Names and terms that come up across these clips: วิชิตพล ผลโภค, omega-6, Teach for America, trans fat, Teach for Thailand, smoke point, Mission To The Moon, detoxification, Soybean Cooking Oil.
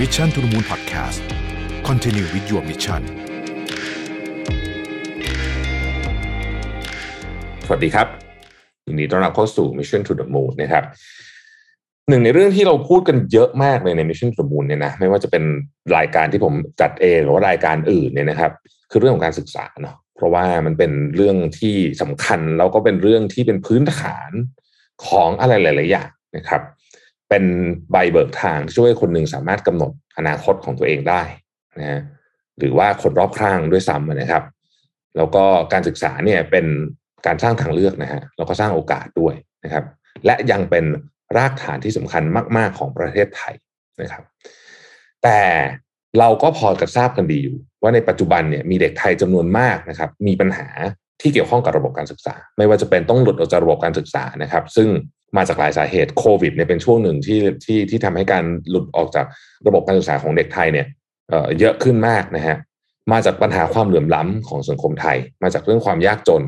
Mission To The Moon Podcast Continue with your mission สวัสดีครับยินดีต้อนรับเข้าสู่ Mission To The Moon นะครับหนึ่งในเรื่องที่เราพูดกันเยอะมากเลยใน Mission To The Moon เนี่ยนะไม่ว่าจะเป็นรายการที่ผมจัดเองหรือว่ารายการอื่นเนี่ยนะครับคือเรื่องของการศึกษาเนาะเพราะว่ามันเป็นเรื่องที่สำคัญแล้วก็เป็นเรื่องที่เป็นพื้นฐานของอะไรหลายๆอย่างนะครับเป็นใบเบิกทางที่ช่วยคนหนึ่งสามารถกำหนดอนาคตของตัวเองได้นะหรือว่าคนรอบข้างด้วยซ้ำนะครับแล้วก็การศึกษาเนี่ยเป็นการสร้างทางเลือกนะฮะแล้วก็สร้างโอกาสด้วยนะครับและยังเป็นรากฐานที่สำคัญมากๆของประเทศไทยนะครับแต่เราก็พอจะทราบกันดีอยู่ว่าในปัจจุบันเนี่ยมีเด็กไทยจำนวนมากนะครับมีปัญหาที่เกี่ยวข้องกับระบบการศึกษาไม่ว่าจะเป็นต้องหลุดออกจากระบบการศึกษานะครับซึ่งมาจากหลายสาเหตุโควิดเนี่ยเป็นช่วงหนึ่งที่ทำให้การหลุดออกจากระบบการศึกษาของเด็กไทยเนี่ยเยอะขึ้นมากนะฮะมาจากปัญหาความเหลื่อมล้ำของสังคมไทยมาจากเรื่องความยากจน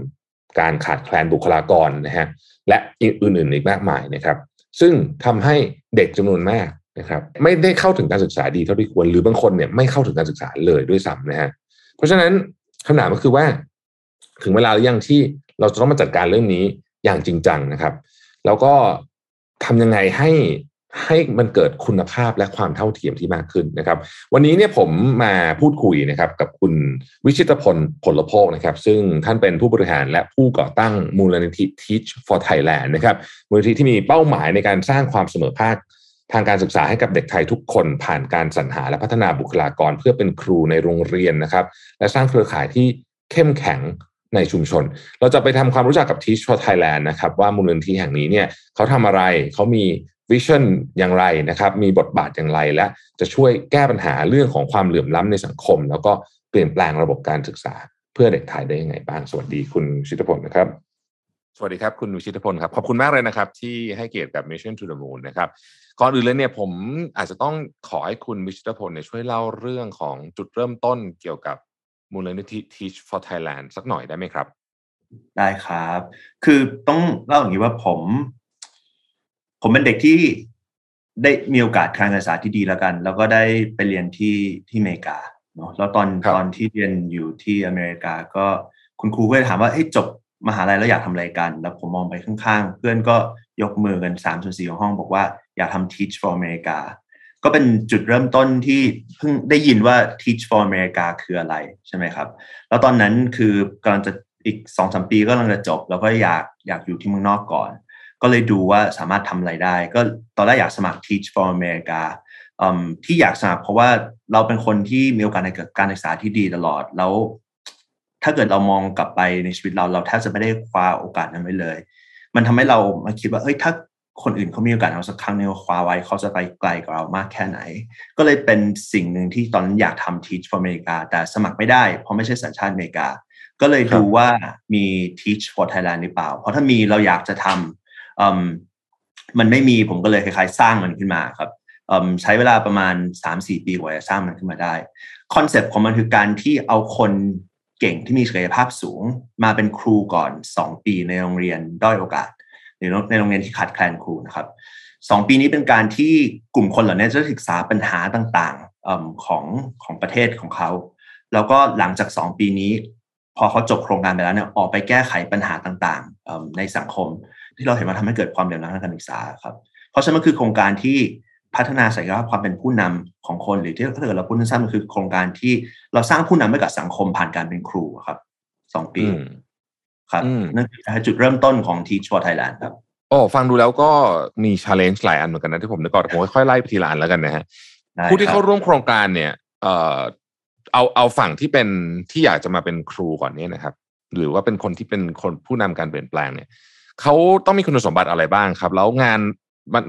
การขาดแคลนบุคลากรนะฮะและอื่นๆอีกมากมายนะครับซึ่งทำให้เด็กจำนวนมากนะครับไม่ได้เข้าถึงการศึกษาดีเท่าที่ควรหรือบางคนเนี่ยไม่เข้าถึงการศึกษาเลยด้วยซ้ำนะฮะเพราะฉะนั้นคำถามก็คือว่าถึงเวลาหรือยังที่เราจะต้องมาจัดการเรื่องนี้อย่างจริงจังนะครับแล้วก็ทำยังไงให้มันเกิดคุณภาพและความเท่าเทียมที่มากขึ้นนะครับวันนี้เนี่ยผมมาพูดคุยนะครับกับคุณวิชิตพลผลโภคนะครับซึ่งท่านเป็นผู้บริหารและผู้ก่อตั้งมูลนิธิ Teach for Thailand นะครับมูลนิธิที่มีเป้าหมายในการสร้างความเสมอภาคทางการศึกษาให้กับเด็กไทยทุกคนผ่านการสรรหาและพัฒนาบุคลากรเพื่อเป็นครูในโรงเรียนนะครับและสร้างเครือข่ายที่เข้มแข็งในชุมชนเราจะไปทำความรู้จักกับ Teach for Thailand นะครับว่ามูลนิธิแห่งนี้เนี่ยเขาทำอะไรเขามีวิชั่นอย่างไรนะครับมีบทบาทอย่างไรและจะช่วยแก้ปัญหาเรื่องของความเหลื่อมล้ำในสังคมแล้วก็เปลี่ยนแปลงระบบการศึกษาเพื่อเด็กไทยได้ยังไงบ้างสวัสดีคุณชิตพลนะครับสวัสดีครับคุณวิชิตพลครับขอบคุณมากเลยนะครับที่ให้เกียรติกับ Mission to the Moon นะครับก่อนอื่นเลยเนี่ยผมอาจจะต้องขอให้คุณวิชิตพลเนี่ยช่วยเล่าเรื่องของจุดเริ่มต้นเกี่ยวกับมูลนิธิ Teach for Thailand สักหน่อยได้ไหมครับได้ครับคือต้องเล่าอย่างนี้ว่าผมเป็นเด็กที่ได้มีโอกาสทางการศึกษาที่ดีแล้วกันแล้วก็ได้ไปเรียนที่อเมริกาเนาะแล้วตอนที่เรียนอยู่ที่อเมริกาก็คุณครูก็ถามว่าจบมหาลัยแล้วอยากทำอะไรกันแล้วผมมองไปข้างๆเพื่อนก็ยกมือกัน 3/4 ของห้องบอกว่าอยากทำ Teach for America ก็เป็นจุดเริ่มต้นที่เพิ่งได้ยินว่า Teach for America คืออะไรใช่ไหมครับแล้วตอนนั้นคือกำลังจะอีก 2-3 ปีก็กำลังจะจบแล้วก็อยากอยู่ที่เมืองนอกก่อนก็เลยดูว่าสามารถทำอะไรได้ก็ตอนแรกอยากสมัคร Teach for America ที่อยากสมัครเพราะว่าเราเป็นคนที่มีโอกาสในการศึกษาที่ดีตลอดแล้วถ้าเกิดเรามองกลับไปในชีวิตเราแทบจะไม่ได้คว้าโอกาสนั้นไว้เลยมันทำให้เรามาคิดว่าถ้าคนอื่นเขามีโอกาสเอาสักครั้งนึงคว้าไว้เขาจะไปไกลกว่าเรามากแค่ไหนก็เลยเป็นสิ่งหนึ่งที่ตอนนั้นอยากทำ Teach for America แต่สมัครไม่ได้เพราะไม่ใช่สัญชาติอเมริกาก็เลยดูว่ามี Teach for Thailand หรือเปล่าเพราะถ้ามีเราอยากจะทำมันไม่มีผมก็เลยคล้ายๆสร้างมันขึ้นมาครับใช้เวลาประมาณ 3-4 ปีกว่าจะสร้างมันขึ้นมาได้คอนเซ็ปต์ของมันคือการที่เอาคนเก่งที่มีศักยภาพสูงมาเป็นครูก่อน2ปีในโรงเรียนด้อยโอกาสหรือในโรงเรียนที่ขาดแคลนครูนะครับ2ปีนี้เป็นการที่กลุ่มคนเหล่านี้จะศึกษาปัญหาต่างๆของประเทศของเขาแล้วก็หลังจาก2ปีนี้พอเขาจบโครงการไปแล้วเนี่ยออกไปแก้ไขปัญหาต่างๆในสังคมที่เราเห็นว่าทำให้เกิดความเหลื่อมล้ำทางการศึกษาครับเพราะฉะนั้นมันคือโครงการที่พัฒนาศักยภาพความเป็นผู้นำของคนหรือที่ถ้าเกิดเราพูดสั้นๆมันคือโครงการที่เราสร้างผู้นำให้กับสังคมผ่านการเป็นครูครับ2ปีครับนั่นคือจุดเริ่มต้นของ Teach for Thailand ครับฟังดูแล้วก็มี challenge หลายอันเหมือนกันนะที่ผมนึกออกแต่ผมค่อยๆไล่ไปทีละอันแล้วกันนะฮะผู้ที่เข้าร่วมโครงการเนี่ยเอาฝั่งที่เป็นที่อยากจะมาเป็นครูก่อนนี้นะครับหรือว่าเป็นคนที่เป็นคนผู้นำการเปลี่ยนแปลงเนี่ยเขาต้องมีคุณสมบัติอะไรบ้างครับแล้วงาน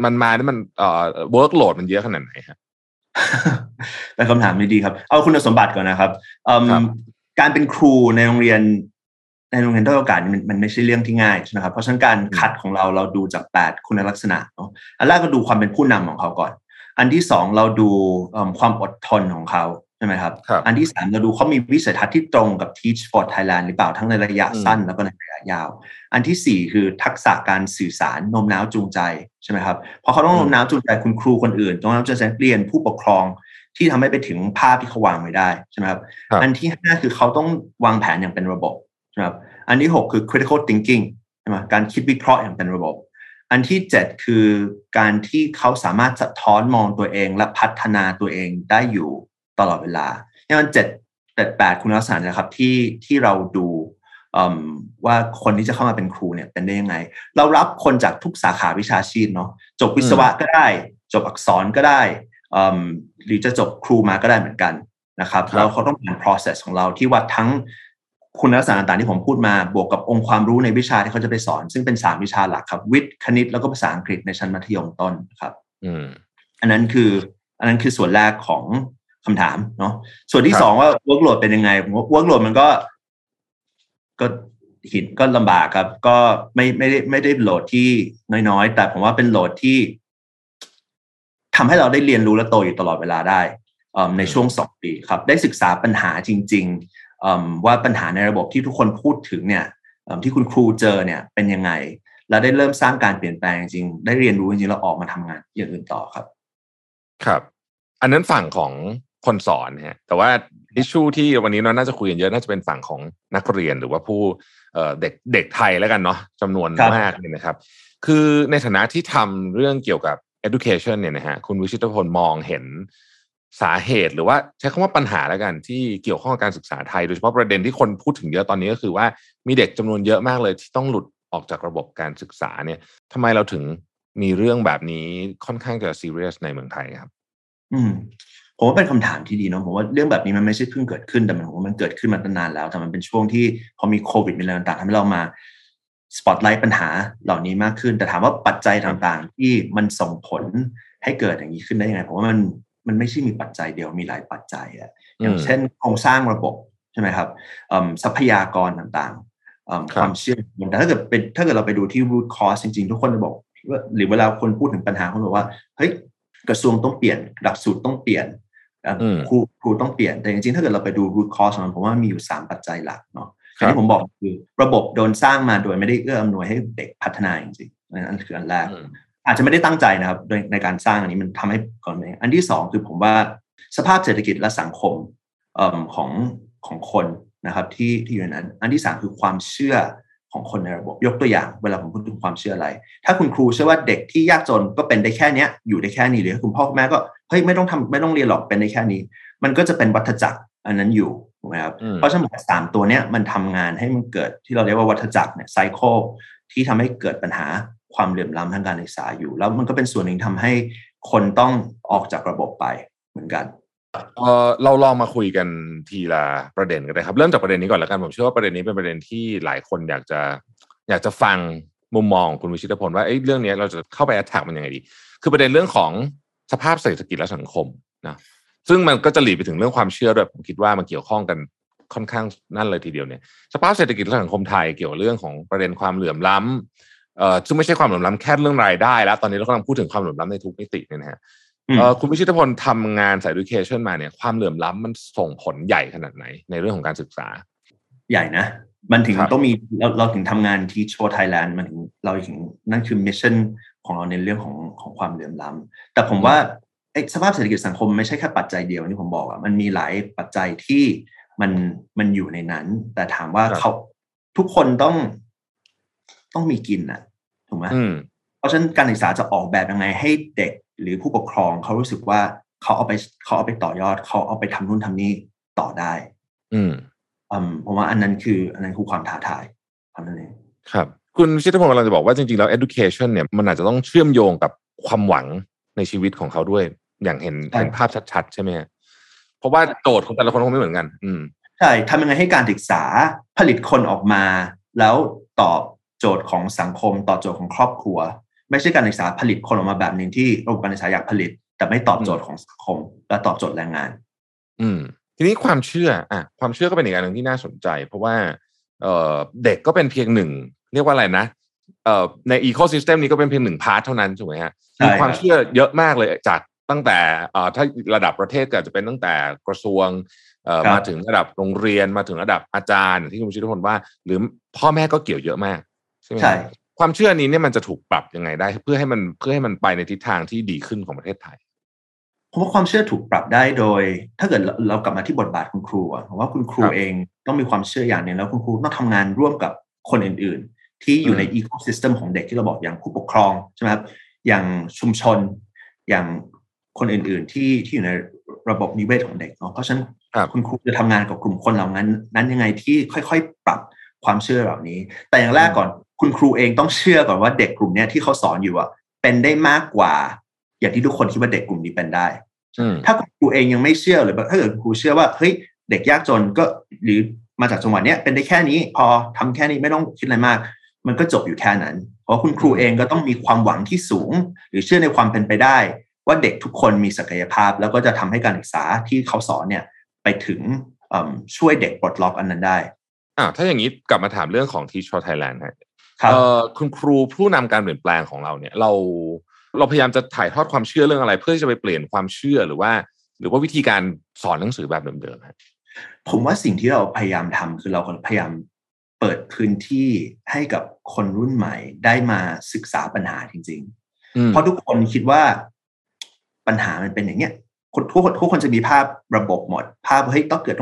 มันมาเนี่ยมันworkload มันเยอะขนาดไหนครับเป็นคำถามดีครับเอาคุณสมบัติก่อนนะครับการเป็นครูในโรงเรียนด้อยโอกาสมันไม่ใช่เรื่องที่ง่ายใช่ไหมครับเพราะฉะนั้นการคัดของเราดูจาก8คุณลักษณะเนาะอันแรกก็ดูความเป็นผู้นำของเขาก่อนอันที่2เราดูความอดทนของเขา ใช่ไหมครับอันที่3เราดูเขามีวิสัยทัศน์ที่ตรงกับ Teach for Thailand หรือเปล่าทั้งในระยะสั้นแล้วก็ในระยะยาวอันที่4คือทักษะการสื่อสารโน้มน้าวจูงใจใช่ไหมครับเพราะเขาต้องโน้มน้าวจูงใจคุณครูคนอื่นต้องโน้มน้าวจูงใจนักเรียนผู้ปกครองที่ทำให้ไปถึงภาพที่เขาวางไว้ได้ใช่ไหมครับอันที่5คือเขาต้องวางแผนอย่างเป็นระบบใช่ไหมครับอันที่6คือ critical thinking ใช่ไหมการคิดวิเคราะห์อย่างเป็นระบบอันที่7คือการที่เขาสามารถสะท้อนมองตัวเองและพัฒนาตัวเองได้อยู่ตลอดเวลาอย่างนั้น7-8คุณลักษณะนะครับที่เราดูว่าคนที่จะเข้ามาเป็นครูเนี่ยเป็นได้ยังไงเรารับคนจากทุกสาขาวิชาชีพเนาะจบวิศวะก็ได้จบอักษรก็ได้หรือจะจบครูมาก็ได้เหมือนกันนะครับแล้วเขาต้องผ่าน process ของเราที่วัดทั้งคุณลักษณะต่างๆที่ผมพูดมาบวกกับองค์ความรู้ในวิชาที่เขาจะไปสอนซึ่งเป็น3วิชาหลักครับวิทย์คณิตแล้วก็ภาษาอังกฤษในชั้นมัธยมต้นครับอันนั้นคือส่วนแรกของคำถามเนาะส่วนที่2ว่า workload เป็นยังไงผมว่า workload มันก็ลำบากครับก็ไม่ได้โหลดที่น้อยๆแต่ผมว่าเป็นโหลดที่ทำให้เราได้เรียนรู้และโตอยู่ตลอดเวลาได้ในช่วง2ปีครับได้ศึกษาปัญหาจริงๆว่าปัญหาในระบบที่ทุกคนพูดถึงเนี่ยที่คุณครูเจอเนี่ยเป็นยังไงแล้วได้เริ่มสร้างการเปลี่ยนแปลงจริงได้เรียนรู้จริงแล้วออกมาทำงานอย่างอื่นต่อครับครับอันนั้นฝั่งของคนสอนฮะแต่ว่าอิชชูที่วันนี้เราน่าจะคุยกันเยอะน่าจะเป็นฝั่งของนักเรียนหรือว่าผู้เด็กไทยแล้วกันเนาะจำนวนมากเลยนะครับคือในฐานะที่ทำเรื่องเกี่ยวกับ education เนี่ยนะฮะคุณวิชิตพลมองเห็นสาเหตุหรือว่าใช้คำว่าปัญหาแล้วกันที่เกี่ยวข้องกับการศึกษาไทยโดยเฉพาะประเด็นที่คนพูดถึงเยอะตอนนี้ก็คือว่ามีเด็กจำนวนเยอะมากเลยที่ต้องหลุดออกจากระบบการศึกษาเนี่ยทำไมเราถึงมีเรื่องแบบนี้ค่อนข้างจะ serious ในเมืองไทยครับผมว่าเป็นคำถามที่ดีเนาะผมว่าเรื่องแบบนี้มันไม่ใช่เพิ่งเกิดขึ้นแต่มันเกิดขึ้นมาตั้งนานแล้วแต่มันเป็นช่วงที่พอมีโควิดมีอะไรต่างๆทำให้เรามาสปอตไลท์ปัญหาเหล่านี้มากขึ้นแต่ถามว่าปัจจัยต่างๆที่มันส่งผลให้เกิดอย่างนี้ขึ้นได้ยังไงผมว่ามันไม่ใช่มีปัจจัยเดียวมีหลายปัจจัยอะอย่างเช่นโครงสร้างระบบใช่ไหมครับทรัพยากรต่างๆความเชื่อแต่ถ้าเกิดเราไปดูที่ root cause จริงๆทุกคนจะบอกว่าหรือเวลาคนพูดถึงปัญหาคนบอกว่าเฮ้ยกระทรวงต้องเปลี่ยนหลักสูตรต้องเปลี่ยนครูต้องเปลี่ยนแต่จริงๆถ้าเกิดเราไปดู root cause ของมันผมว่ามีอยู่3ปัจจัยหลักเนาะอย่างที่ผมบอกคือระบบโดนสร้างมาโดยไม่ได้เอื้ออำนวยให้เด็กพัฒนาจริงๆนั่นคืออันแรกอาจจะไม่ได้ตั้งใจนะครับในการสร้างอันนี้มันทำให้ก่อนเองอันที่2คือผมว่าสภาพเศรษฐกิจและสังคมของคนนะครับที่อยู่ในนั้นอันที่3คือความเชื่อของคนในระบบยกตัวอย่างเวลาผมพูดถึงความเชื่ออะไรถ้าคุณครูเชื่อว่าเด็กที่ยากจนก็เป็นได้แค่นี้อยู่ได้แค่นี้หรือคุณพ่อคุณแม่ก็เฮ้ยไม่ต้องเรียนหรอกเป็นได้แค่นี้มันก็จะเป็นวัฏจักรอันนั้นอยู่ถูกไหมครับเพราะฉะนั้น3ตัวเนี้ยมันทำงานให้มันเกิดที่เราเรียกว่าวัฏจักรเนี่ยไซเคิลที่ทำให้เกิดปัญหาความเหลื่อมล้ำทางการศึกษาอยู่แล้วมันก็เป็นส่วนหนึ่งทำให้คนต้องออกจากระบบไปเหมือนกันเราลองมาคุยกันทีละประเด็นกันเลยครับเริ่มจากประเด็นนี้ก่อนแล้วกันผมเชื่อว่าประเด็นนี้เป็นประเด็นที่หลายคนอยากจะฟังมุมมองของคุณวิชิตพลว่าเรื่องนี้เราจะเข้าไปแอทแทคมันยังไงดีคือประเด็นเรื่องของสภาพเศรษฐกิจและสังคมนะซึ่งมันก็จะหลีกไปถึงเรื่องความเชื่อด้วยผมคิดว่ามันเกี่ยวข้องกันค่อนข้างนั่นเลยทีเดียวเนี่ยสภาพเศรษฐกิจและสังคมไทยเกี่ยวกับเรื่องของประเด็นความเหลื่อมล้ำซึ่งไม่ใช่ความเหลื่อมล้ำแค่เรื่องรายได้แล้วตอนนี้เรากำลังพูดถึงความเหลื่อมล้ำในทุกมิติเนี่ยนะฮะคุณวิชิตพลทำงานสาย education มาเนี่ยความเหลื่อมล้ำมันส่งผลใหญ่ขนาดไหนในเรื่องของการศึกษาใหญ่นะมันถึงต้องมีเราถึงทำงาน Teach for Thailand มันถึงเราถึงนั่นคือ mission ของเราในเรื่องของความเหลื่อมล้ำแต่ผมว่าสภาพเศรษฐกิจสังคมไม่ใช่แค่ปัจจัยเดียวนี่ผมบอกอะมันมีหลายปัจจัยที่มันอยู่ในนั้นแต่ถามว่าเขาทุกคนต้องมีกินอะถูกไหมเพราะฉะนั้นการศึกษาจะออกแบบยังไงให้เด็กหรือผู้ปกครองเขารู้สึกว่าเขาเอาไปต่อยอดเขาเอาไปทำนู่นทำนี่ต่อได้ผมว่าอันนั้นคือความท้าทายอันนั้นเองครับคุณชิตพงศ์กำลังจะบอกว่าจริงๆแล้ว education เนี่ยมันอาจจะต้องเชื่อมโยงกับความหวังในชีวิตของเขาด้วยอย่างเห็นภาพชัดๆใช่ไหมเพราะว่าโจทย์ของแต่ละคนคงไม่เหมือนกันใช่ทำยังไงให้การศึกษาผลิตคนออกมาแล้วตอบโจทย์ของสังคมตอบโจทย์ของครอบครัวไม่ใช่การศึกษาผลิตคนออกมาแบบนึงที่ระบบการศึกษาอยากผลิตแต่ไม่ตอบโจทย์ของสังคมและตอบโจทย์แรงงานทีนี้ความเชื่อก็เป็นอีกอันหนึ่งที่น่าสนใจเพราะว่าเด็กก็เป็นเพียงหนึ่งเรียกว่าอะไรนะในอีโคซิสเต็มนี้ก็เป็นเพียง1 พาร์ทเท่านั้นถูกไหมฮะมีความเชื่อเยอะมากเลยจาก ตั้งแต่ถ้าระดับประเทศก็จะเป็นตั้งแต่กระทรวงมาถึงระดับโรงเรียนมาถึงระดับอาจารย์ที่คุณชิตุพลว่าหรือพ่อแม่ก็เกี่ยวเยอะมากใช่ไหมความเชื่อนี้เนี่ยมันจะถูกปรับยังไงได้เพื่อให้มันไปในทิศทางที่ดีขึ้นของประเทศไทยผมว่าความเชื่อถูกปรับได้โดยถ้าเกิดเรากลับมาที่บทบาทคุณครูผมว่าคุณครูเองต้องมีความเชื่ออย่างนึงแล้วคุณครูต้องทำงานร่วมกับคนอื่นๆที่อยู่ในอีโคซิสเต็มของเด็กที่เราบอกอย่างผู้ปกครองใช่ไหมครับอย่างชุมชนอย่างคนอื่นๆที่อยู่ในระบบนิเวศของเด็กเนาะเพราะฉะนั้นคุณครูจะทำงานกับกลุ่มคนเหล่านั้นยังไงที่ค่อยๆปรับความเชื่อเหล่านี้แต่อย่างแรกก่อนคุณครูเองต้องเชื่อก่อนว่าเด็กกลุ่มนี้ที่เขาสอนอยู่อ่ะเป็นได้มากกว่าอย่างที่ทุกคนคิดว่าเด็กกลุ่มนี้เป็นได้ถ้าคุณครูเองยังไม่เชื่อหรือถ้าเกิดครูเชื่อว่าเฮ้ยเด็กยากจนก็หรือมาจากจังหวัดเนี้ยเป็นได้แค่นี้พอทำแค่นี้ไม่ต้องคิดอะไรมากมันก็จบอยู่แค่นั้นเพราะคุณครูเองก็ต้องมีความหวังที่สูงหรือเชื่อในความเป็นไปได้ว่าเด็กทุกคนมีศักยภาพแล้วก็จะทำให้การศึกษาที่เขาสอนเนี่ยไปถึงช่วยเด็กปลดล็อกอันนั้นได้ถ้าอย่างนี้กลับมาถามเรื่องของ Teach for Thailand ครับคุณครูผู้นำการเปลี่ยนแปลงของเราเนี่ยเราพยายามจะถ่ายทอดความเชื่อเรื่องอะไรเพื่อจะไปเปลี่ยนความเชื่อหรือว่าวิธีการสอนหนังสือแบบเดิมๆผมว่าสิ่งที่เราพยายามทำคือเราพยายามเปิดพื้นที่ให้กับคนรุ่นใหม่ได้มาศึกษาปัญหาจริงๆเพราะทุกคนคิดว่าปัญหามันเป็นอย่างเนี้ยทุกคนจะมีภาพระบบหมดภาพเฮ้ยต้องเปลี่ยนอ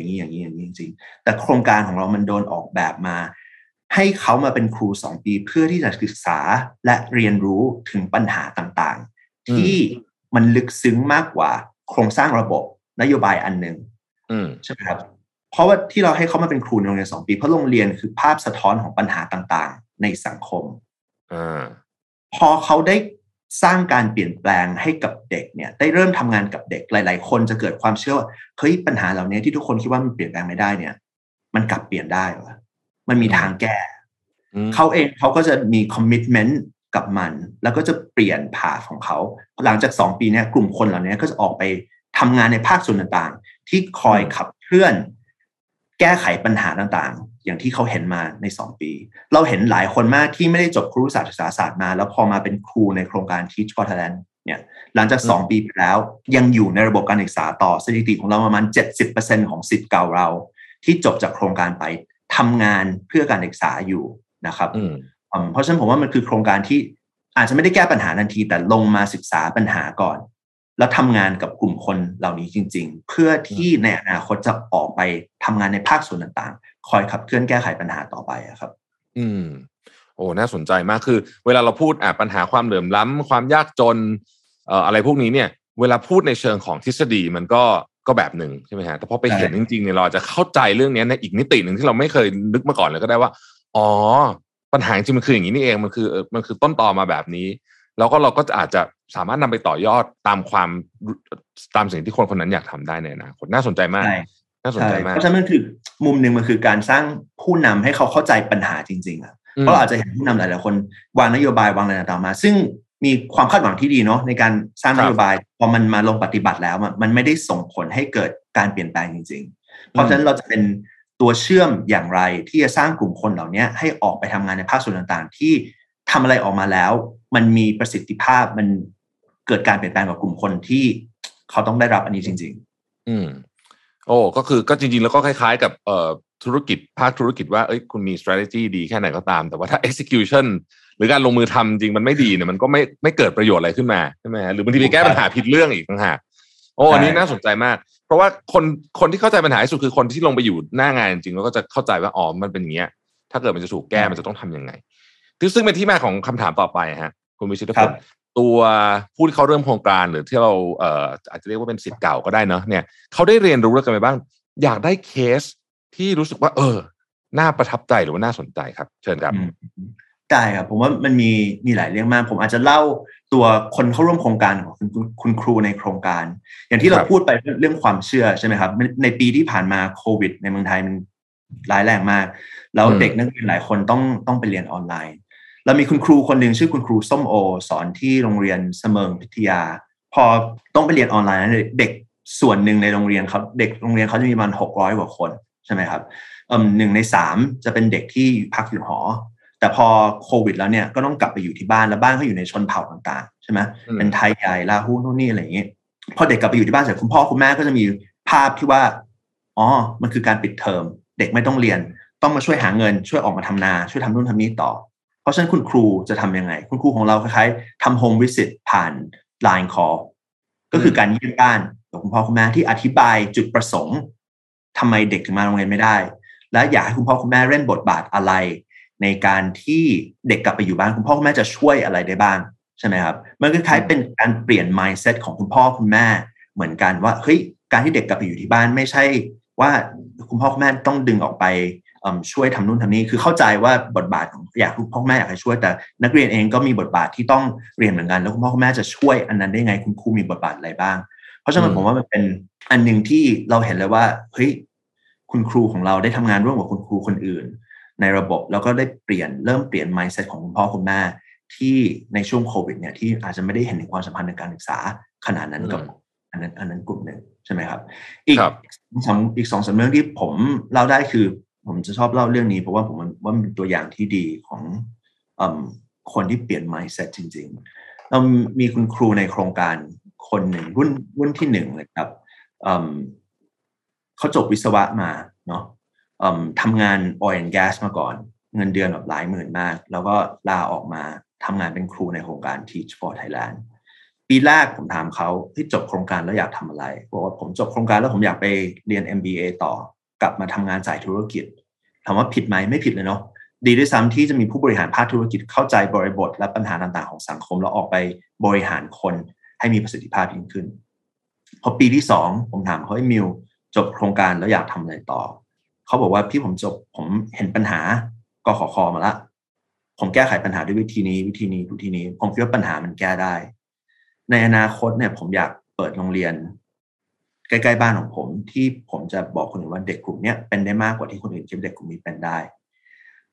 ย่างนี้จริงๆแต่โครงการของเรามันโดนออกแบบมาให้เขามาเป็นครู2ปีเพื่อที่จะศึกษาและเรียนรู้ถึงปัญหาต่างๆที่มันลึกซึ้งมากกว่าโครงสร้างระบบนโยบายอันนึงใช่ไหมครับเพราะว่าที่เราให้เขามาเป็นครูในโรงเรียน2ปีเพราะโรงเรียนคือภาพสะท้อนของปัญหาต่างๆในสังคมพอเขาได้สร้างการเปลี่ยนแปลงให้กับเด็กเนี่ยได้เริ่มทำงานกับเด็กหลายๆคนจะเกิดความเชื่อว่าเฮ้ยปัญหาเหล่านี้ที่ทุกคนคิดว่ามันเปลี่ยนแปลงไม่ได้เนี่ยมันกลับเปลี่ยนได้วะมันมีทางแก้เขาเองเขาก็จะมีคอมมิตเมนต์กับมันแล้วก็จะเปลี่ยนผ่าของเขาหลังจาก2ปีนี้กลุ่มคนเหล่านี้ก็จะออกไปทำงานในภาคส่วนต่างๆที่คอยขับเคลื่อนแก้ไขปัญหาต่างๆอย่างที่เขาเห็นมาใน2ปีเราเห็นหลายคนมากที่ไม่ได้จบครุศาสตร์ศึกษาศาสตร์มาแล้วพอมาเป็นครูในโครงการ Teach for Thailand เนี่ยหลังจาก2ปีไปแล้วยังอยู่ในระบบการศึกษาต่อสถิติของเราประมาณ 70% ของศิษย์เก่าเราที่จบจากโครงการไปทำงานเพื่อการศึกษาอยู่นะครับเพราะฉะนั้นผมว่ามันคือโครงการที่อาจจะไม่ได้แก้ปัญหาทันทีแต่ลงมาศึกษาปัญหาก่อนแล้วทำงานกับกลุ่มคนเหล่านี้จริงๆเพื่อที่ในอนาคตจะออกไปทำงานในภาคส่วนต่างๆคอยขับเคลื่อนแก้ไขปัญหาต่อไปครับโอ้น่าสนใจมากคือเวลาเราพูดปัญหาความเหลื่อมล้ำความยากจนอะไรพวกนี้เนี่ยเวลาพูดในเชิงของทฤษฎีมันก็แบบหนึ่งใช่ไหมฮะแต่พอไปเห็นจริงๆเนี่ยเราจะเข้าใจเรื่องนี้ในอีกมิติหนึ่งที่เราไม่เคยนึกมาก่อนเลยก็ได้ว่าอ๋อปัญหาจริงมันคืออย่างนี้นี่เองมันคือต้นตอมาแบบนี้แล้วก็เราก็อาจจะสามารถนำไปต่อยอดตามสิ่งที่คนคนนั้นอยากทำได้ในอนาคตน่าสนใจมากเพราะฉะนั้นมันคือมุมหนึ่งมันคือการสร้างผู้นำให้เขาเข้าใจปัญหาจริงๆเพราะอาจจะเห็นผู้นำหลายๆคนวางนโยบายวางอะไรต่างๆมาซึ่งมีความคาดหวังที่ดีเนาะในการสร้างนโยบายพอมันมาลงปฏิบัติแล้วมันไม่ได้ส่งผลให้เกิดการเปลี่ยนแปลงจริงๆเพราะฉะนั้นเราจะเป็นตัวเชื่อมอย่างไรที่จะสร้างกลุ่มคนเหล่านี้ให้ออกไปทำงานในภาคส่วนต่างๆที่ทำอะไรออกมาแล้วมันมีประสิทธิภาพมันเกิดการเปลี่ยนแปลงกับกลุ่มคนที่เขาต้องได้รับอันนี้จริงๆก็จริงๆแล้วก็คล้ายๆกับธุรกิจภาคธุรกิจว่าเอ้ยคุณมี strategy ดีแค่ไหนก็ตามแต่ว่าถ้า execution หรือการลงมือทำจริงมันไม่ดีเนี่ยมันก็ไม่เกิดประโยชน์อะไรขึ้นมาใช่ไหมหรือบางทีไปแก้ปัญหาผิดเรื่องอีกต่างหากอันนี้น่าสนใจมากเพราะว่าคนที่เข้าใจปัญหาที่สุดคือคนที่ลงไปอยู่หน้างานจริงแล้วก็จะเข้าใจว่าอ๋อมันเป็นอย่างเงี้ยถ้าเกิดมันจะถูกแก้มันจะต้องทำยังไงซึ่งเป็นที่มาของคำถามต่อไปฮะคุณวิชิตพลตัวผู้ที่เขาเริ่มโครงการหรือที่เราอาจจะเรียกว่าเป็นศิษย์เก่าก็ได้เนาะเนี่ยเขาได้เรียนรู้อะไรกันไปบ้างอยากได้เคสที่รู้สึกว่าน่าประทับใจหรือว่าน่าสนใจครับเชิญครับได้ครับผมว่ามันมีหลายเรื่องมากผมอาจจะเล่าตัวคนเข้าร่วมโครงการของคุณครูในโครงการอย่างที่เราพูดไปเรื่องความเชื่อใช่ไหมครับในปีที่ผ่านมาโควิดในเมืองไทยมันร้ายแรงมากแล้วเด็กนักเรียนหลายคนต้องไปเรียนออนไลน์เรามีคุณครูคนหนึ่งชื่อคุณครูส้มโอสอนที่โรงเรียนเสมิงพิทยาพอต้องไปเรียนออนไลน์นั้นเด็กส่วนหนึ่งในโรงเรียนเขาเด็กโรงเรียนเขาจะมีประมาณ600กว่าคนใช่ไหมครับ1 ใน 3จะเป็นเด็กที่พักอยู่หอแต่พอโควิดแล้วเนี่ยก็ต้องกลับไปอยู่ที่บ้านแล้วบ้านเขาอยู่ในชนเผ่าต่าง ใช่ไหมเป็นไทยใหญ่ลาหูนู่นนี่อะไรอย่างเงี้ยพอเด็กกลับไปอยู่ที่บ้านเสร็จคุณพ่อคุณแม่ก็จะมีภาพที่ว่าอ๋อมันคือการปิดเทอมเด็กไม่ต้องเรียนต้องมาช่วยหาเงินช่วยออกมาทำนาช่วยทำนู่นทำนี่ต่อเพราะฉะนั้นคุณครูจะทำยังไงคุณครูของเราคล้ายๆทำโฮมวิสิตผ่าน Line Call ก็คือการเยี่ยมบ้านของคุณพ่อคุณแม่ที่อธิบายจุดประสงค์ทำไมเด็กถึงมาโรงเรียนไม่ได้และอยากให้คุณพ่อคุณแม่เล่นบทบาทอะไรในการที่เด็กกลับไปอยู่บ้านคุณพ่อคุณแม่จะช่วยอะไรได้บ้างใช่ไหมครับมันคล้ายๆเป็นการเปลี่ยน mindset ของคุณพ่อคุณแม่เหมือนกันว่าเฮ้ยการที่เด็กกลับไปอยู่ที่บ้านไม่ใช่ว่าคุณพ่อคุณแม่ต้องดึงออกไปช่วยทำนู่นทำนี่คือเข้าใจว่าบทบาทของอยากคุณพ่อแม่อยากให้ช่วยแต่นักเรียนเองก็มีบทบาทที่ต้องเรียนเหมือนกันแล้วคุณพ่อคุณแม่จะช่วยอันนั้นได้ไงคุณครูมีบทบาทอะไรบ้างเพราะฉะนั้นผมว่ามันเป็นอันนึงที่เราเห็นเลยว่าเฮ้ยคุณครูของเราได้ทำงานร่วมกับคุณครูคนอื่นในระบบแล้วก็ได้เริ่มเปลี่ยน mindset ของคุณพ่อคุณแม่ที่ในช่วงโควิดเนี่ยที่อาจจะไม่ได้เห็นถึงความสัมพันธ์ในการศึกษาขนาดนั้นกับอันนั้นกลุ่มนึงใช่ไหมครับอีกสองสามเรื่องที่ผมเล่าได้คือผมจะชอบเล่าเรื่องนี้เพราะว่าผมว่ามันเป็นตัวอย่างที่ดีของคนที่เปลี่ยน mindset จริงๆเรามีคุณครูในโครงการคนหนึ่งรุ่นที่หนึ่งเลยครับเขาจบวิศวะมาเนาะทำงาน oil and gas มาก่อนเงินเดือนแบบหลายหมื่นมากแล้วก็ลาออกมาทำงานเป็นครูในโครงการ Teach for Thailand ปีแรกผมถามเขาที่จบโครงการแล้วอยากทำอะไรบอกว่าผมจบโครงการแล้วผมอยากไปเรียน MBA ต่อกลับมาทำงานสายธุรกิจถามว่าผิดไหมไม่ผิดเลยเนาะดีด้วยซ้ำที่จะมีผู้บริหารภาคธุรกิจเข้าใจบริบทและปัญหาต่างๆของสังคมแล้วออกไปบริหารคนให้มีประสิทธิภาพยิ่งขึ้นพอปีที่สองผมถามเขาให้มิวจบโครงการแล้วอยากทำอะไรต่อเขาบอกว่าพี่ผมเห็นปัญหากขคมาละผมแก้ไขปัญหาด้วยวิธีนี้ผมคิดว่าปัญหามันแก้ได้ในอนาคตเนี่ยผมอยากเปิดโรงเรียนใกล้ๆบ้านของผมที่ผมจะบอกคนอื่นว่าเด็กกลุ่มนี้เป็นได้มากกว่าที่คนอื่นคิดเด็กกลุ่มนี้เป็นได้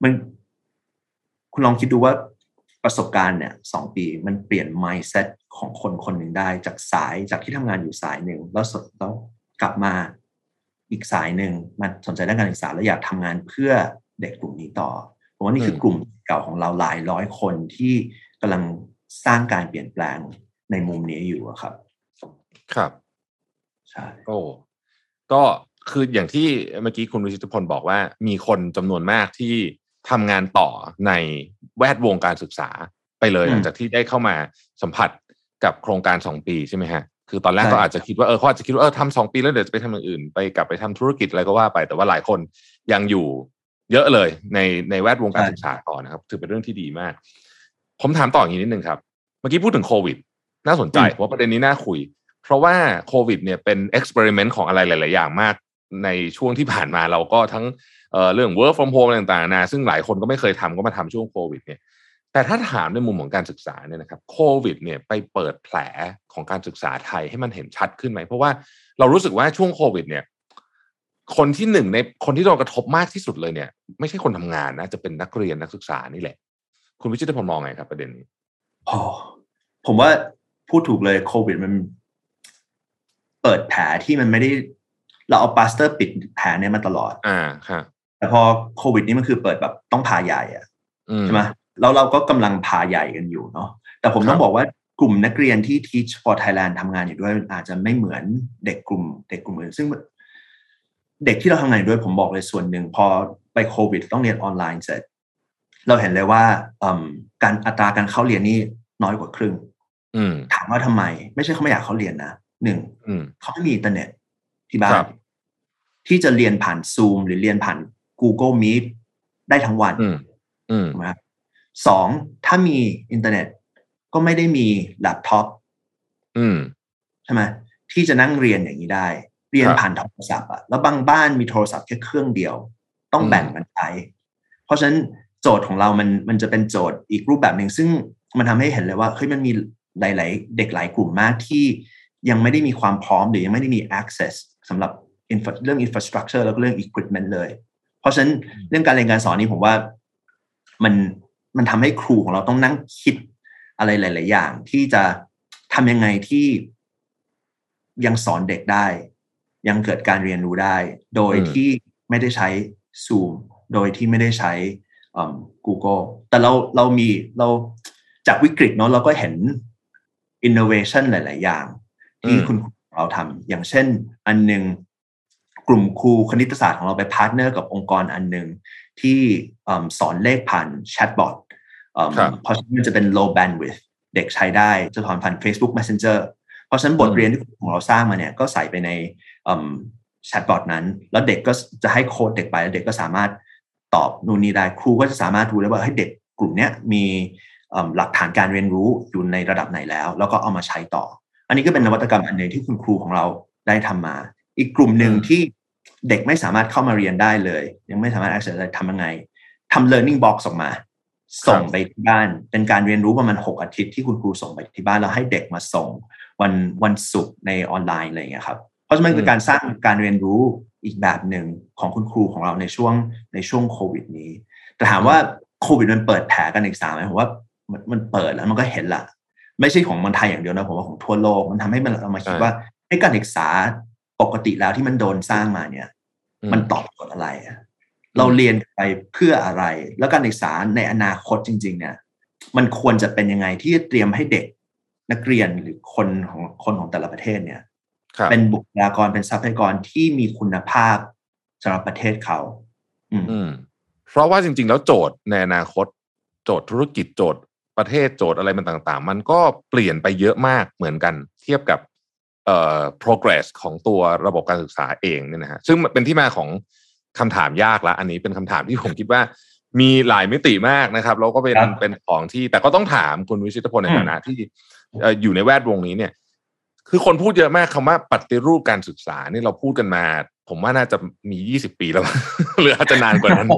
มันคุณลองคิดดูว่าประสบการณ์เนี่ย2ปีมันเปลี่ยน mindset ของคนคนหนึ่งได้จากที่ทำงานอยู่สายหนึ่งแล้วกลับมาอีกสายหนึ่งมาสนใจด้านการศึกษาแล้วอยากทำงานเพื่อเด็กกลุ่มนี้ต่อเพราะว่านี่คือกลุ่มเก่าของเราหลายร้อยคนที่กำลังสร้างการเปลี่ยนแปลงในมุมนี้อยู่ครับครับใช่โอ้ก็คืออย่างที่เมื่อกี้คุณวิชิตพลบอกว่ามีคนจำนวนมากที่ทำงานต่อในแวดวงการศึกษาไปเลยหลังจากที่ได้เข้ามาสัมผัสกับโครงการ2ปีใช่ไหมฮะคือตอนแรกก็อาจจะคิดว่าเขาอาจจะคิดว่าทำ2ปีแล้วเดี๋ยวจะไปทำอย่างอื่นไปกลับไปทำธุรกิจอะไรก็ว่าไปแต่ว่าหลายคนยังอยู่เยอะเลยในแวดวงการศึกษาต่อนะครับถือเป็นเรื่องที่ดีมากผมถามต่ออย่างนี้นิดนึงครับเมื่อกี้พูดถึงโควิดน่าสนใจผมว่าประเด็นนี้น่าคุยเพราะว่าโควิดเนี่ยเป็นเอ็กซ์เพริเมนต์ของอะไรหลายๆอย่างมากในช่วงที่ผ่านมาเราก็ทั้งเรื่อง work from home ต่างๆนะซึ่งหลายคนก็ไม่เคยทำก็มาทำช่วงโควิดเนี่ยแต่ถ้าถามในมุมของการศึกษาเนี่ยนะครับโควิดเนี่ยไปเปิดแผลของการศึกษาไทยให้มันเห็นชัดขึ้นไหมเพราะว่าเรารู้สึกว่าช่วงโควิดเนี่ยคนที่โดนกระทบมากที่สุดเลยเนี่ยไม่ใช่คนทำงานนะจะเป็นนักเรียนนักศึกษานี่แหละคุณวิชิตพลมองไงครับประเด็นนี้อ๋อผมว่าพูดถูกเลยโควิดมันเปิดแผลที่มันไม่ได้เราเอาปลาสเตอร์ปิดแผลเนี่ยมาตลอดครับแต่พอโควิดนี่มันคือเปิดแบบต้องผ่าใหญ่อะใช่ไหมแล้วเราก็กำลังผ่าใหญ่กันอยู่เนาะแต่ผมต้องบอกว่ากลุ่มนักเรียนที่ Teach for Thailand ทำงานอยู่ด้วยอาจจะไม่เหมือนเด็กกลุ่มอื่นซึ่งเด็กที่เราทำงานอยู่ด้วยผมบอกเลยส่วนหนึ่งพอไปโควิดต้องเรียนออนไลน์เสร็จเราเห็นเลยว่าการอัตราการเข้าเรียนนี่น้อยกว่าครึ่งถามว่าทำไมไม่ใช่เขาไม่อยากเข้าเรียนนะหนึ่งเขาไม่มีอินเทอร์เน็ตที่บ้านที่จะเรียนผ่าน Zoom หรือเรียนผ่าน Google Meet ได้ทั้งวันถูกไหมครับสองถ้ามีอินเทอร์เน็ตก็ไม่ได้มีแล็ปท็อปใช่ไหมที่จะนั่งเรียนอย่างนี้ได้เรียนผ่านโทรศัพท์อะแล้วบางบ้านมีโทรศัพท์แค่เครื่องเดียวต้องแบ่งกันใช้เพราะฉะนั้นโจทย์ของเรามันจะเป็นโจทย์อีกรูปแบบหนึ่งซึ่งมันทำให้เห็นเลยว่าเฮ้ยมันมีหลายๆเด็กหลายกลุ่มมากที่ยังไม่ได้มีความพร้อมหรือยังไม่ได้มี access สำหรับเรื่อง infrastructure แล้วก็เรื่อง equipment เลยเพราะฉะนั้นเรื่องการเรียนการสอนนี้ผมว่ามันทำให้ครูของเราต้องนั่งคิดอะไรหลายๆอย่างที่จะทำยังไงที่ยังสอนเด็กได้ยังเกิดการเรียนรู้ได้โดยที่ไม่ได้ใช้ Zoom โดยที่ไม่ได้ใช้ Google แต่เราจากวิกฤตเนาะเราก็เห็น innovation หลายๆอย่างที่คุณเราทำอย่างเช่นอันนึงกลุ่มครูคณิตศาสตร์ของเราไปพาร์ทเนอร์กับองค์กรอันนึงที่สอนเลขผ่านแชทบอทเพราะมันจะเป็น low bandwidth เด็กใช้ได้จะสอนผ่าน Facebook Messenger เพราะฉะนั้นบทเรียนที่ของเราสร้างมาเนี่ยก็ใส่ไปในแชทบอทนั้นแล้วเด็กก็จะให้โค้ดเด็กไปแล้วเด็กก็สามารถตอบนู่นนี่ได้ครูก็จะสามารถดูได้ว่าให้เด็กกลุ่มนี้มีหลักฐานการเรียนรู้อยู่ในระดับไหนแล้วก็เอามาใช้ต่ออันนี้ก็เป็นนวัตกรรมอันนึงที่คุณครูของเราได้ทำมาอีกกลุ่มหนึ่งที่เด็กไม่สามารถเข้ามาเรียนได้เลยยังไม่สามารถ access ได้ทำยังไงทำ learning box ออกมาส่งไปที่บ้านเป็นการเรียนรู้ประมาณ6อาทิตย์ที่คุณครูส่งไปที่บ้านแล้วให้เด็กมาส่งวันศุกร์ในออนไลน์อะไรอย่างเงี้ยครับเพราะฉะนั้นคือการสร้างการเรียนรู้อีกแบบหนึ่งของคุณครูของเราในช่วงโควิดนี้แต่ถามว่าโควิดมันเปิดแผลการศึกษาไหมผมว่ามันเปิดแล้วมันก็เห็นละไม่ใช่ของเมืองไทยอย่างเดียวนะผมว่าของทั่วโลกมันทำให้เรามาคิดว่าให้การศึกษาปกติแล้วที่มันโดนสร้างมาเนี่ยมันตอบโจทย์อะไรเราเรียนไปเพื่ออะไรแล้วการศึกษาในอนาคตจริงๆเนี่ยมันควรจะเป็นยังไงที่จะเตรียมให้เด็กนักเรียนหรือคนของแต่ละประเทศเนี่ยเป็นบุคลากรเป็นทรัพยากรที่มีคุณภาพสำหรับประเทศเขาเพราะว่าจริงๆแล้วโจทย์ในอนาคตโจทย์ธุรกิจโจทย์ประเทศโจทย์อะไรมันต่างๆมันก็เปลี่ยนไปเยอะมากเหมือนกันเทียบกับprogress ของตัวระบบการศึกษาเองเนี่ยนะฮะซึ่งเป็นที่มาของคำถามยากละอันนี้เป็นคำถามที่ผมคิดว่ามีหลายมิติมากนะครับแล้วก็เป็นของที่แต่ก็ต้องถามคุณวิชิตพลในฐานะที่อยู่ในแวดวงนี้เนี่ยคือคนพูดเยอะมากคำว่าปฏิรูปการศึกษานี่เราพูดกันมาผมว่าน่าจะมี20ปีแล้ว หรืออาจจะนานกว่านั้น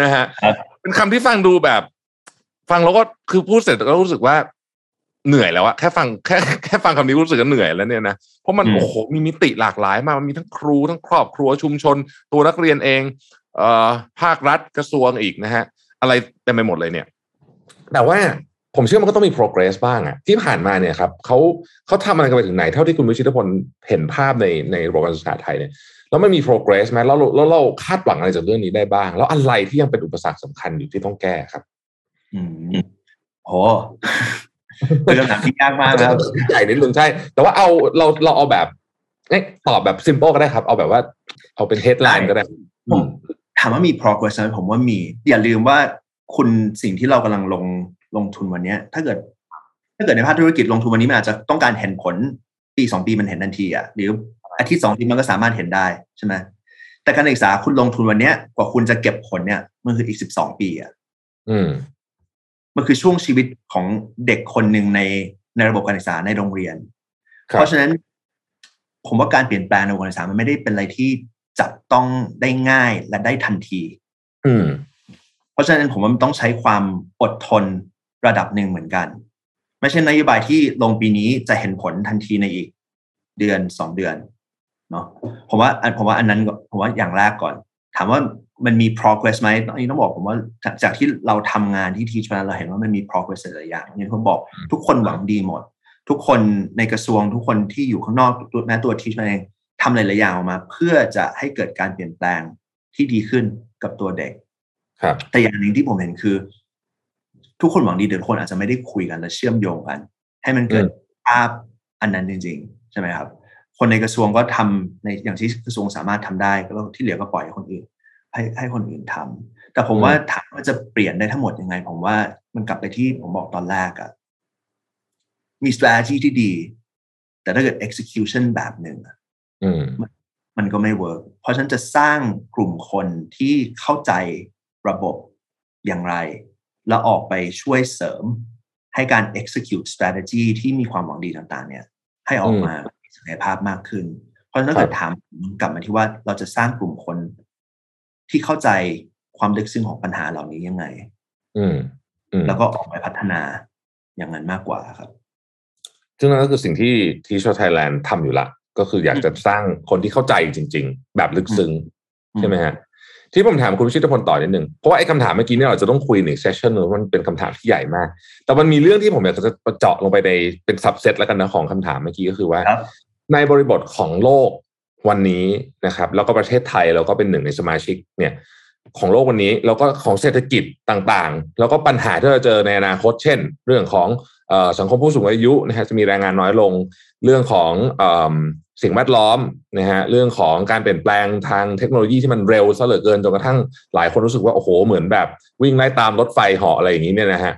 นะฮะ เป็นคำที่ฟังดูแบบฟังแล้วก็คือพูดเสร็จก็รู้สึกว่าเหนื่อยแล้วอะแค่ฟังคำนี้รู้สึกว่าเหนื่อยแล้วเนี่ยนะเพราะมันโอ้โหมีมิติหลากหลายมากมันมีทั้งครูทั้งครอบครัวชุมชนตัวนักเรียนเองภาครัฐกระทรวงอีกนะฮะอะไรเต็มไปหมดเลยเนี่ยแต่ว่าผมเชื่อมันก็ต้องมี progress บ้างอะที่ผ่านมาเนี่ยครับเขาทำอะไรกันไปถึงไหนเท่าที่คุณวิชิตพลเห็นภาพในระบบการศึกษาไทยเนี่ยแล้วมันมี progress ไหมแล้วเราคาดหวังอะไรจากเรื่องนี้ได้บ้างแล้วอะไรที่ยังเป็นอุปสรรคสำคัญอยู่ที่ต้องแก้ครับโอ้ เป็นคำถามที่ยากมากแล้วใหญ่นิดนึงใช่แต่ว่าเราเอาแบบตอบแบบ simple ก็ได้ครับเอาแบบว่าเอาเป็น headline ก็ได้ถามว่ามี progress ไหมผมว่ามีอย่าลืมว่าคุณสิ่งที่เรากำลังลงทุนวันนี้ถ้าเกิดในภาคธุรกิจลงทุนวันนี้มันอาจจะต้องการเห็นผลปี2ปีมันเห็นทันทีอ่ะหรืออาทิตย์2อาทิตย์มันก็สามารถเห็นได้ใช่ไหมแต่การศึกษาคุณลงทุนวันนี้กว่าคุณจะเก็บผลเนี่ยมันคืออีก12ปีอ่ะมันคือช่วงชีวิตของเด็กคนหนึ่งในระบบการศึกษาในโรงเรียนเพราะฉะนั้นผมว่าการเปลี่ยนแปลงในระบบการศึกษามันไม่ได้เป็นอะไรที่จับต้องได้ง่ายและได้ทันทีเพราะฉะนั้นผมว่ามันต้องใช้ความอดทนระดับหนึ่งเหมือนกันไม่ใช่นโยบายที่ลงปีนี้จะเห็นผลทันทีในอีกเดือน2เดือนเนาะผมว่าอันนั้นผมว่าอย่างแรกก่อนถามว่ามันมี progress ไหมอันนี้ต้องบอกผมว่าจากที่เราทำงานที่ Teach มาเราเห็นว่ามันมี progress หลายอย่างอย่างที่ผมบอกทุกคนหวังดีหมดทุกคนในกระทรวงทุกคนที่อยู่ข้างนอกแม้ตัว Teach เองทำหลายอย่างออกมาเพื่อจะให้เกิดการเปลี่ยนแปลงที่ดีขึ้นกับตัวเด็กแต่อย่างหนึ่งที่ผมเห็นคือทุกคนหวังดีแต่ทุกคนอาจจะไม่ได้คุยกันและเชื่อมโยงกันให้มันเกิดภาพอันนั้นจริงๆใช่ไหมครับคนในกระทรวงก็ทำในอย่างที่กระทรวงสามารถทำได้แล้วที่เหลือก็ปล่อยให้คนอื่นให้คนอื่นทำแต่ผมว่าถามว่าจะเปลี่ยนได้ทั้งหมดยังไงผมว่ามันกลับไปที่ผมบอกตอนแรกอะมี strategy ที่ดีแต่ถ้าเกิด execution แบบหนึ่งมันก็ไม่ work เพราะฉะนั้นจะสร้างกลุ่มคนที่เข้าใจระบบอย่างไรแล้วออกไปช่วยเสริมให้การ execute strategy ที่มีความหวังดีต่างๆเนี่ยให้ออกมามีศักยภาพมากขึ้นเพราะฉะนั้นถ้าถามกลับมาที่ว่าเราจะสร้างกลุ่มคนที่เข้าใจความลึกซึ้งของปัญหาเหล่านี้ยังไงแล้วก็ออกไปพัฒนาอย่างนั้นมากกว่าครับซึ่งนั่นก็คือสิ่งที่ Teach for Thailand ทำอยู่ละก็คืออยากจะสร้างคนที่เข้าใจจริงๆแบบลึกซึ้งใช่ไหมฮะที่ผมถามคุณวิชิตพลต่อนิดนึงเพราะว่าไอ้คำถามเมื่อกี้เนี่ยเราจะต้องคุยในเซสชั่นมันเป็นคำถามที่ใหญ่มากแต่มันมีเรื่องที่ผมอยากจะเจาะลงไปในเป็นซับเซตแล้วกันนะของคำถามเมื่อกี้ก็คือว่าในบริบทของโลกวันนี้นะครับแล้วก็ประเทศไทยเราก็เป็นหนึ่งในสมาชิกเนี่ยของโลกวันนี้แล้วก็ของเศรษฐกิจต่างๆแล้วก็ปัญหาที่เราเจอในอนาคตเช่นเรื่องของ สังคมผู้สูงอายุนะฮะจะมีแรงงานน้อยลงเรื่องของสิ่งแวดล้อมนะฮะเรื่องของการเปลี่ยนแปลงทางเทคโนโลยีที่มันเร็วซะเหลือเกินจนกระทั่งหลายคนรู้สึกว่าโอ้โหเหมือนแบบวิ่งไล่ตามรถไฟเหาะอะไรอย่างนี้เนี่ยนะฮะ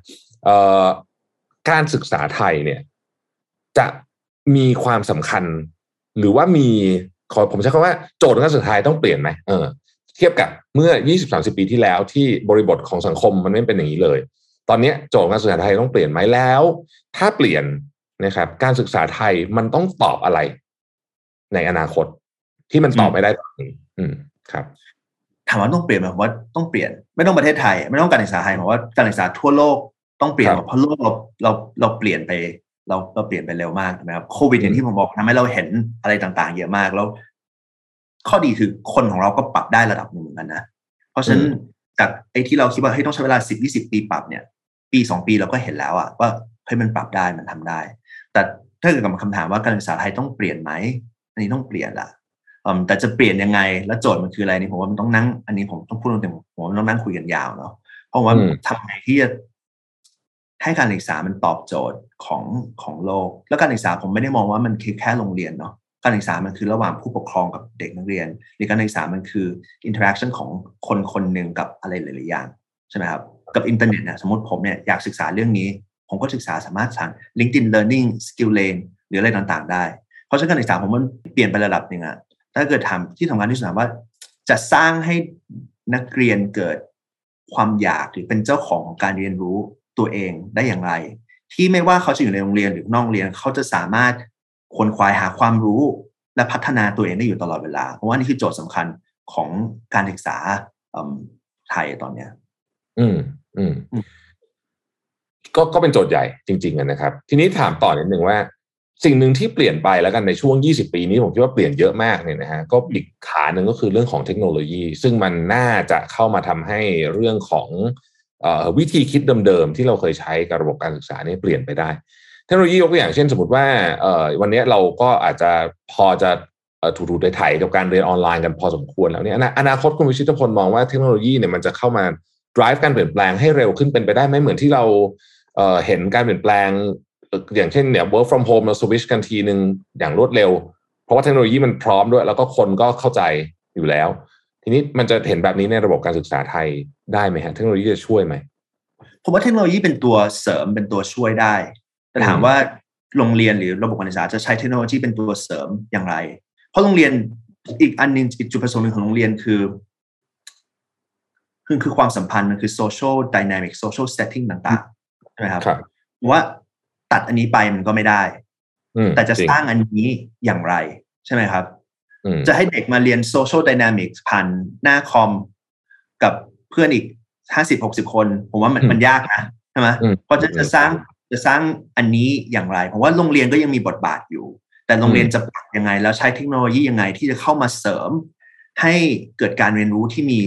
การศึกษาไทยเนี่ยจะมีความสำคัญหรือว่ามีผมใช้คำว่าโจทย์การศึกษาไทยต้องเปลี่ยนไหมเทียบกับเมื่อ 20-30 ปีที่แล้วที่บริบทของสังคมมันไม่เป็นอย่างนี้เลยตอนนี้โจทย์การศึกษาไทยต้องเปลี่ยนไหมแล้วถ้าเปลี่ยนนะครับการศึกษาไทยมันต้องตอบอะไรในอนาคตที่มันตอบไม่ได้ตอนนี้ครับถามว่าต้องเปลี่ยนไหมผมว่าต้องเปลี่ยนไม่ต้องประเทศไทยไม่ต้องการศึกษาไทยผมว่าการศึกษาทั่วโลกต้องเปลี่ยนเพราะโลกเราเปลี่ยนไปเราเปลี่ยนไปเร็วมากนะครับโควิดอย่างที่ผมบอกทำให้เราเห็นอะไรต่างๆเยอะมากแล้วข้อดีคือคนของเราก็ปรับได้ระดับหนึ่งเหมือนกันนะเพราะฉะนั้นจากไอ้ที่เราคิดว่าเฮ้ยต้องใช้เวลา 10-20 ปีปรับเนี่ยปี2ปีเราก็เห็นแล้วอะว่าเฮ้ยมันปรับได้มันทำได้แต่ถ้าเกิดกับคำถามว่าการศึกษาไทยต้องเปลี่ยนไหมอันนี้ต้องเปลี่ยนละแต่จะเปลี่ยนยังไงและโจทย์มันคืออะไรนี่ผมว่ามันต้องนั่งอันนี้ผมต้องพูดตรงๆผมต้องนั่งคุยกันยาวเนาะเพราะว่าทำไงที่จะให้การศึกษามันตอบโจทย์ของโลกแล้วการศึกษาผมไม่ได้มองว่ามันแค่โรงเรียนเนาะการศึกษามันคือระหว่างผู้ปกครองกับเด็กนักเรียนหรือการศึกษามันคืออินเทอร์แอคชั่นของคนคนหนึ่งกับอะไรหลายๆอย่างใช่ไหมครับกับอินเทอร์เน็ตนะสมมติผมเนี่ยอยากศึกษาเรื่องนี้ผมก็ศึกษาสามารถสั่ง LinkedIn Learning Skill Lane หรืออะไรต่างๆได้เพราะฉะนั้นการศึกษาผมมันเปลี่ยนไประดับหนึ่งอะถ้าเกิดทำที่ทำงานที่สนามว่าจะสร้างให้นักเรียนเกิดความอยากหรือเป็นเจ้าของของการเรียนรู้ตัวเองได้อย่างไรที่ไม่ว่าเขาจะอยู่ในโรงเรียนหรือนอกโรงเรียนเขาจะสามารถค้นคว้าหาความรู้และพัฒนาตัวเองได้อยู่ตลอดเวลาเพราะว่านี่คือโจทย์สำคัญของการศึกษาไทยตอนเนี้ยก็เป็นโจทย์ใหญ่จริงๆนะครับทีนี้ถามต่อนิดนึงว่าสิ่งหนึ่งที่เปลี่ยนไปแล้วกันในช่วง20ปีนี้ผมคิดว่าเปลี่ยนเยอะมากเนี่ยนะฮะก็อีกขาหนึ่งก็คือเรื่องของเทคโนโลยีซึ่งมันน่าจะเข้ามาทำให้เรื่องของวิธีคิดเดิมๆที่เราเคยใช้กับระบบการศึกษานี่เปลี่ยนไปได้เทคโนโลยียกตัวอย่างเช่นสมมติว่าวันนี้เราก็อาจจะพอจะถูๆไถกับการเรียนออนไลน์กันพอสมควรแล้วเนี่ยอนาคตคุณวิชิตพลมองว่าเทคโนโลยีเนี่ยมันจะเข้ามา drive การเปลี่ยนแปลงให้เร็วขึ้นเป็นไปได้ไหมเหมือนที่เราเห็นการเปลี่ยนแปลงอย่างเช่นเนี่ย work from home เรา switch กันทีนึงอย่างรวดเร็วเพราะว่าเทคโนโลยีมันพร้อมด้วยแล้วก็คนก็เข้าใจอยู่แล้วทีนี้มันจะเห็นแบบนี้ในระบบการศึกษาไทยได้ไหมฮะเทคโนโลยีจะช่วยไหมผมว่าเทคโนโลยีเป็นตัวเสริมเป็นตัวช่วยได้แต่ถามว่าโรงเรียนหรือระบบการศึกษาจะใช้เทคโนโลยีเป็นตัวเสริมอย่างไรเพราะโรงเรียนอีกอันนึงอีกจุดประสงค์หนึ่งของโรงเรียนคือความสัมพันธ์มันคือ social dynamic social setting ต่างๆใช่ไหมครับว่าตัดอันนี้ไปมันก็ไม่ได้แต่จะสร้างอันนี้อย่างไรใช่ไหมครับจะให้เด็กมาเรียน social dynamics ผ่านหน้าคอมกับเพื่อนอีก 50-60 คนผมว่ามันยากนะใช่ไหมเพราะจะสร้างอันนี้อย่างไรผมว่าโรงเรียนก็ยังมีบทบาทอยู่แต่โรงเรียนจะปรับยังไงแล้วใช้เทคโนโลยียังไงที่จะเข้ามาเสริมให้เกิดการเรียนรู้ที่มี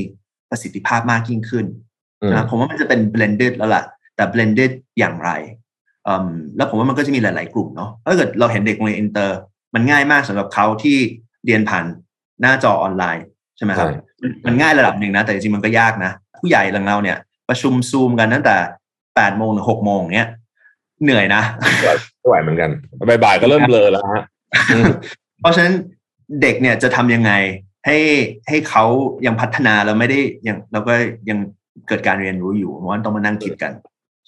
ประสิทธิภาพมากยิ่งขึ้นนะผมว่ามันจะเป็น blended แล้วล่ะแต่ blended อย่างไรแล้วผมว่ามันก็จะมีหลายๆกลุ่มเนาะถ้าเกิดเราเห็นเด็กโรงเรียนอินเตอร์มันง่ายมากสำหรับเขาที่เรียนผ่านหน้าจอออนไลน์ใช่ไหมครับมันง่ายระดับหนึ่งนะแต่จริงๆมันก็ยากนะผู้ใหญ่หลังเราเนี่ยประชุมซูมกันตั้งแต่ 8 โมงถึง 6 โมงเนี้ยเหนื่อยนะไม่ไหวเหมือนกันบ่ายๆก็เริ่มเบลอแล้วฮะเพราะฉะนั้นเด็กเนี่ยจะทำยังไงให้เขายังพัฒนาแล้วไม่ได้ยังเราก็ยังเกิดการเรียนรู้อยู่เพราะว่าต้องมานั่งคิดกัน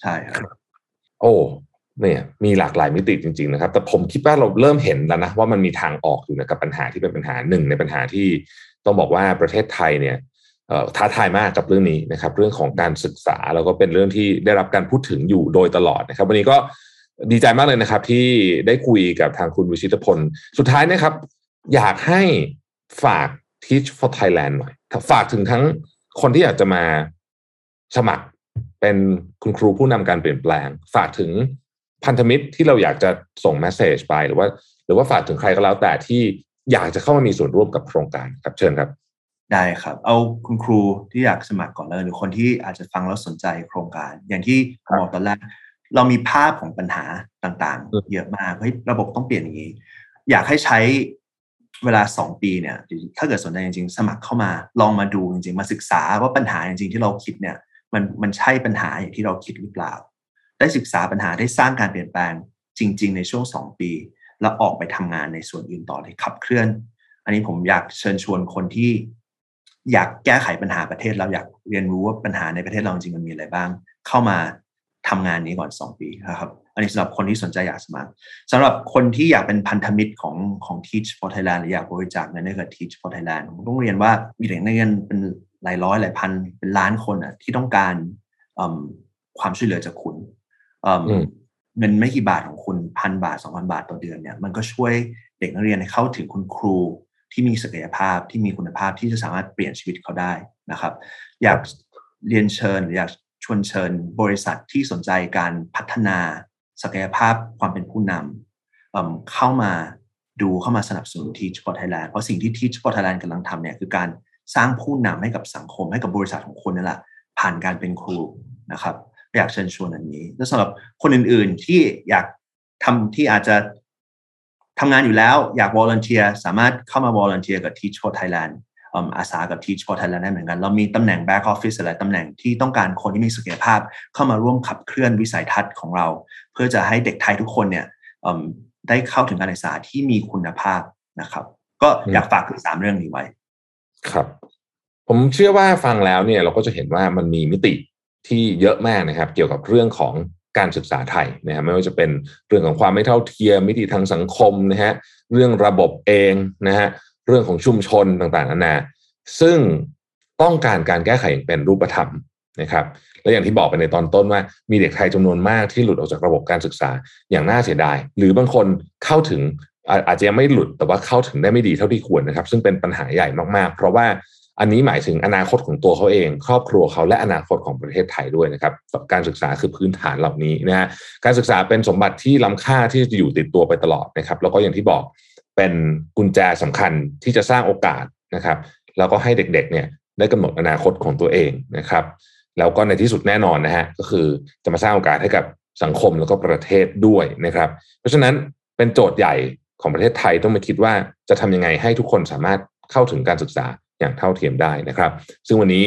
ใช่ครับโอ้เนี่ยมีหลากหลายมิติจริงๆนะครับแต่ผมคิดว่าเราเริ่มเห็นแล้วนะว่ามันมีทางออกอยู่นะกับปัญหาที่เป็นปัญหาหนึ่งในปัญหาที่ต้องบอกว่าประเทศไทยเนี่ยท้าทายมากกับเรื่องนี้นะครับเรื่องของการศึกษาแล้วก็เป็นเรื่องที่ได้รับการพูดถึงอยู่โดยตลอดนะครับวันนี้ก็ดีใจมากเลยนะครับที่ได้คุยกับทางคุณวิชิตพลสุดท้ายนะครับอยากให้ฝาก Teach for Thailand หน่อยฝากถึงทั้งคนที่อยากจะมาสมัครเป็นคุณครูผู้นำการเปลี่ยนแปลงฝากถึงพันธมิตรที่เราอยากจะส่งเมสเสจไปหรือว่าฝากถึงใครก็แล้วแต่ที่อยากจะเข้ามามีส่วนร่วมกับโครงการครับเชิญครับได้ครับเอาคุณครูที่อยากสมัครก่อนเลยหรือคนที่อาจจะฟังแล้วสนใจโครงการอย่างที่บอกตอนแรกเรามีภาพของปัญหาต่างๆเยอะมากเฮ้ยระบบต้องเปลี่ยนอย่างนี้อยากให้ใช้เวลา2ปีเนี่ยถ้าเกิดสนใจจริงๆสมัครเข้ามาลองมาดูจริงๆมาศึกษาว่าปัญหาจริงๆที่เราคิดเนี่ยมันใช่ปัญหาอย่างที่เราคิดหรือเปล่า ได้ศึกษาปัญหาได้สร้างการเปลี่ยนแปลงจริงๆในช่วง2ปีแล้วออกไปทำงานในส่วนอื่นต่อได้ขับเคลื่อนอันนี้ผมอยากเชิญชวนคนที่อยากแก้ไขปัญหาประเทศเราอยากเรียนรู้ว่าปัญหาในประเทศเราจริงมันมีอะไรบ้างเข้ามาทำงานนี้ก่อน2ปีครับอันนี้สำหรับคนที่สนใจอยากสมัครสำหรับคนที่อยากเป็นพันธมิตรของ Teach for Thailand หรืออยากบริจาคเงินให้กับ Teach for Thailand ผมต้องเรียนว่ามีเด็กนักเรียนเป็นหลายร้อยหลายพันเป็นล้านคนอ่ะที่ต้องการความช่วยเหลือจากคุณเงินไม่กี่บาทของคุณ 1,000 บาท 2,000 บาทต่อเดือนเนี่ยมันก็ช่วยเด็กนักเรียนเข้าถึงคุณครูที่มีศักยภาพที่มีคุณภาพที่จะสามารถเปลี่ยนชีวิตเขาได้นะครับอยากเรียนเชิญหรืออยากชวนเชิญบริษัทที่สนใจการพัฒนาศักยภาพความเป็นผู้นำเข้ามาดูเข้ามาสนับสนุน Teach for Thailand เพราะสิ่งที่ Teach for Thailand กำลังทำเนี่ยคือการสร้างผู้นำให้กับสังคมให้กับบริษัทของคนนั่นแหละผ่านการเป็นครูนะครับอยากเชิญชวนอันนี้แล้วสำหรับคนอื่นๆที่อยากทำที่อาจจะทำงานอยู่แล้วอยาก volunteer สามารถเข้ามา volunteer กับ Teach for Thailand อาสากับ Teach for Thailand ได้เหมือนกันเรามีตำแหน่ง back office หลายตำแหน่งที่ต้องการคนที่มีศักยภาพเข้ามาร่วมขับเคลื่อนวิสัยทัศน์ของเราเพื่อจะให้เด็กไทยทุกคนเนี่ยได้เข้าถึงการศึกษาที่มีคุณภาพนะครับก็อยากฝากถึง3เรื่องนี้ไว้ครับผมเชื่อว่าฟังแล้วเนี่ยเราก็จะเห็นว่ามันมีมิติที่เยอะมากนะครับเกี่ยวกับเรื่องของการศึกษาไทยนะฮะไม่ว่าจะเป็นเรื่องของความไม่เท่าเทียมมิติทางสังคมนะฮะเรื่องระบบเองนะฮะเรื่องของชุมชนต่างๆนานาซึ่งต้องการการแก้ไขอย่างเป็นรูปธรรมนะครับและอย่างที่บอกไปในตอนต้นว่ามีเด็กไทยจำนวนมากที่หลุดออกจากระบบการศึกษาอย่างน่าเสียดายหรือบางคนเข้าถึงอาจจะยังไม่หลุดแต่ว่าเข้าถึงได้ไม่ดีเท่าที่ควรนะครับซึ่งเป็นปัญหาใหญ่มากๆเพราะว่าอันนี้หมายถึงอนาคตของตัวเขาเองครอบครัวเขาและอนาคตของประเทศไทยด้วยนะครับการศึกษาคือพื้นฐานเหล่านี้นะฮะการศึกษาเป็นสมบัติที่ล้ำค่าที่จะอยู่ติดตัวไปตลอดนะครับแล้วก็อย่างที่บอกเป็นกุญแจสำคัญที่จะสร้างโอกาสนะครับแล้วก็ให้เด็กๆเนี่ยได้กำหนดอนาคตของตัวเองนะครับแล้วก็ในที่สุดแน่นอนนะฮะก็คือจะมาสร้างโอกาสให้กับสังคมแล้วก็ประเทศด้วยนะครับเพราะฉะนั้นเป็นโจทย์ใหญ่ของประเทศไทยต้องมาคิดว่าจะทำยังไงให้ทุกคนสามารถเข้าถึงการศึกษาอย่างเท่าเทียมได้นะครับซึ่งวันนี้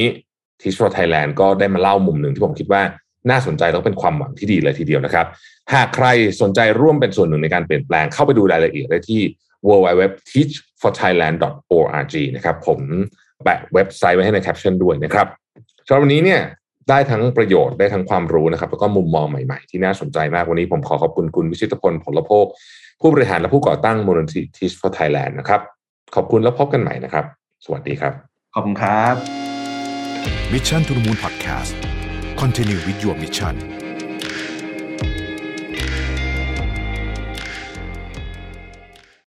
Teach for Thailand ก็ได้มาเล่ามุมหนึ่งที่ผมคิดว่าน่าสนใจแล้วเป็นความหวังที่ดีเลยทีเดียวนะครับหากใครสนใจร่วมเป็นส่วนหนึ่งในการเปลี่ยนแปลงเข้าไปดูรายละเอียดได้ที่ www.teachforthailand.org นะครับผมแปะเว็บไซต์ไว้ให้ในแคปชั่นด้วยนะครับสำหรับวันนี้เนี่ยได้ทั้งประโยชน์ได้ทั้งความรู้นะครับแล้วก็มุมมองใหม่ๆที่น่าสนใจมากวันนี้ผมขอขอบคุณคุณวิชิตพลผลโภคผู้บริหารและผู้ก่อตั้งมูลนิธิ Teach for Thailand นะครับขอบคุณแล้วพบกันใหม่นะครับสวัสดีครับขอบคุณครับ Mission to the Moon Podcast Continue with your mission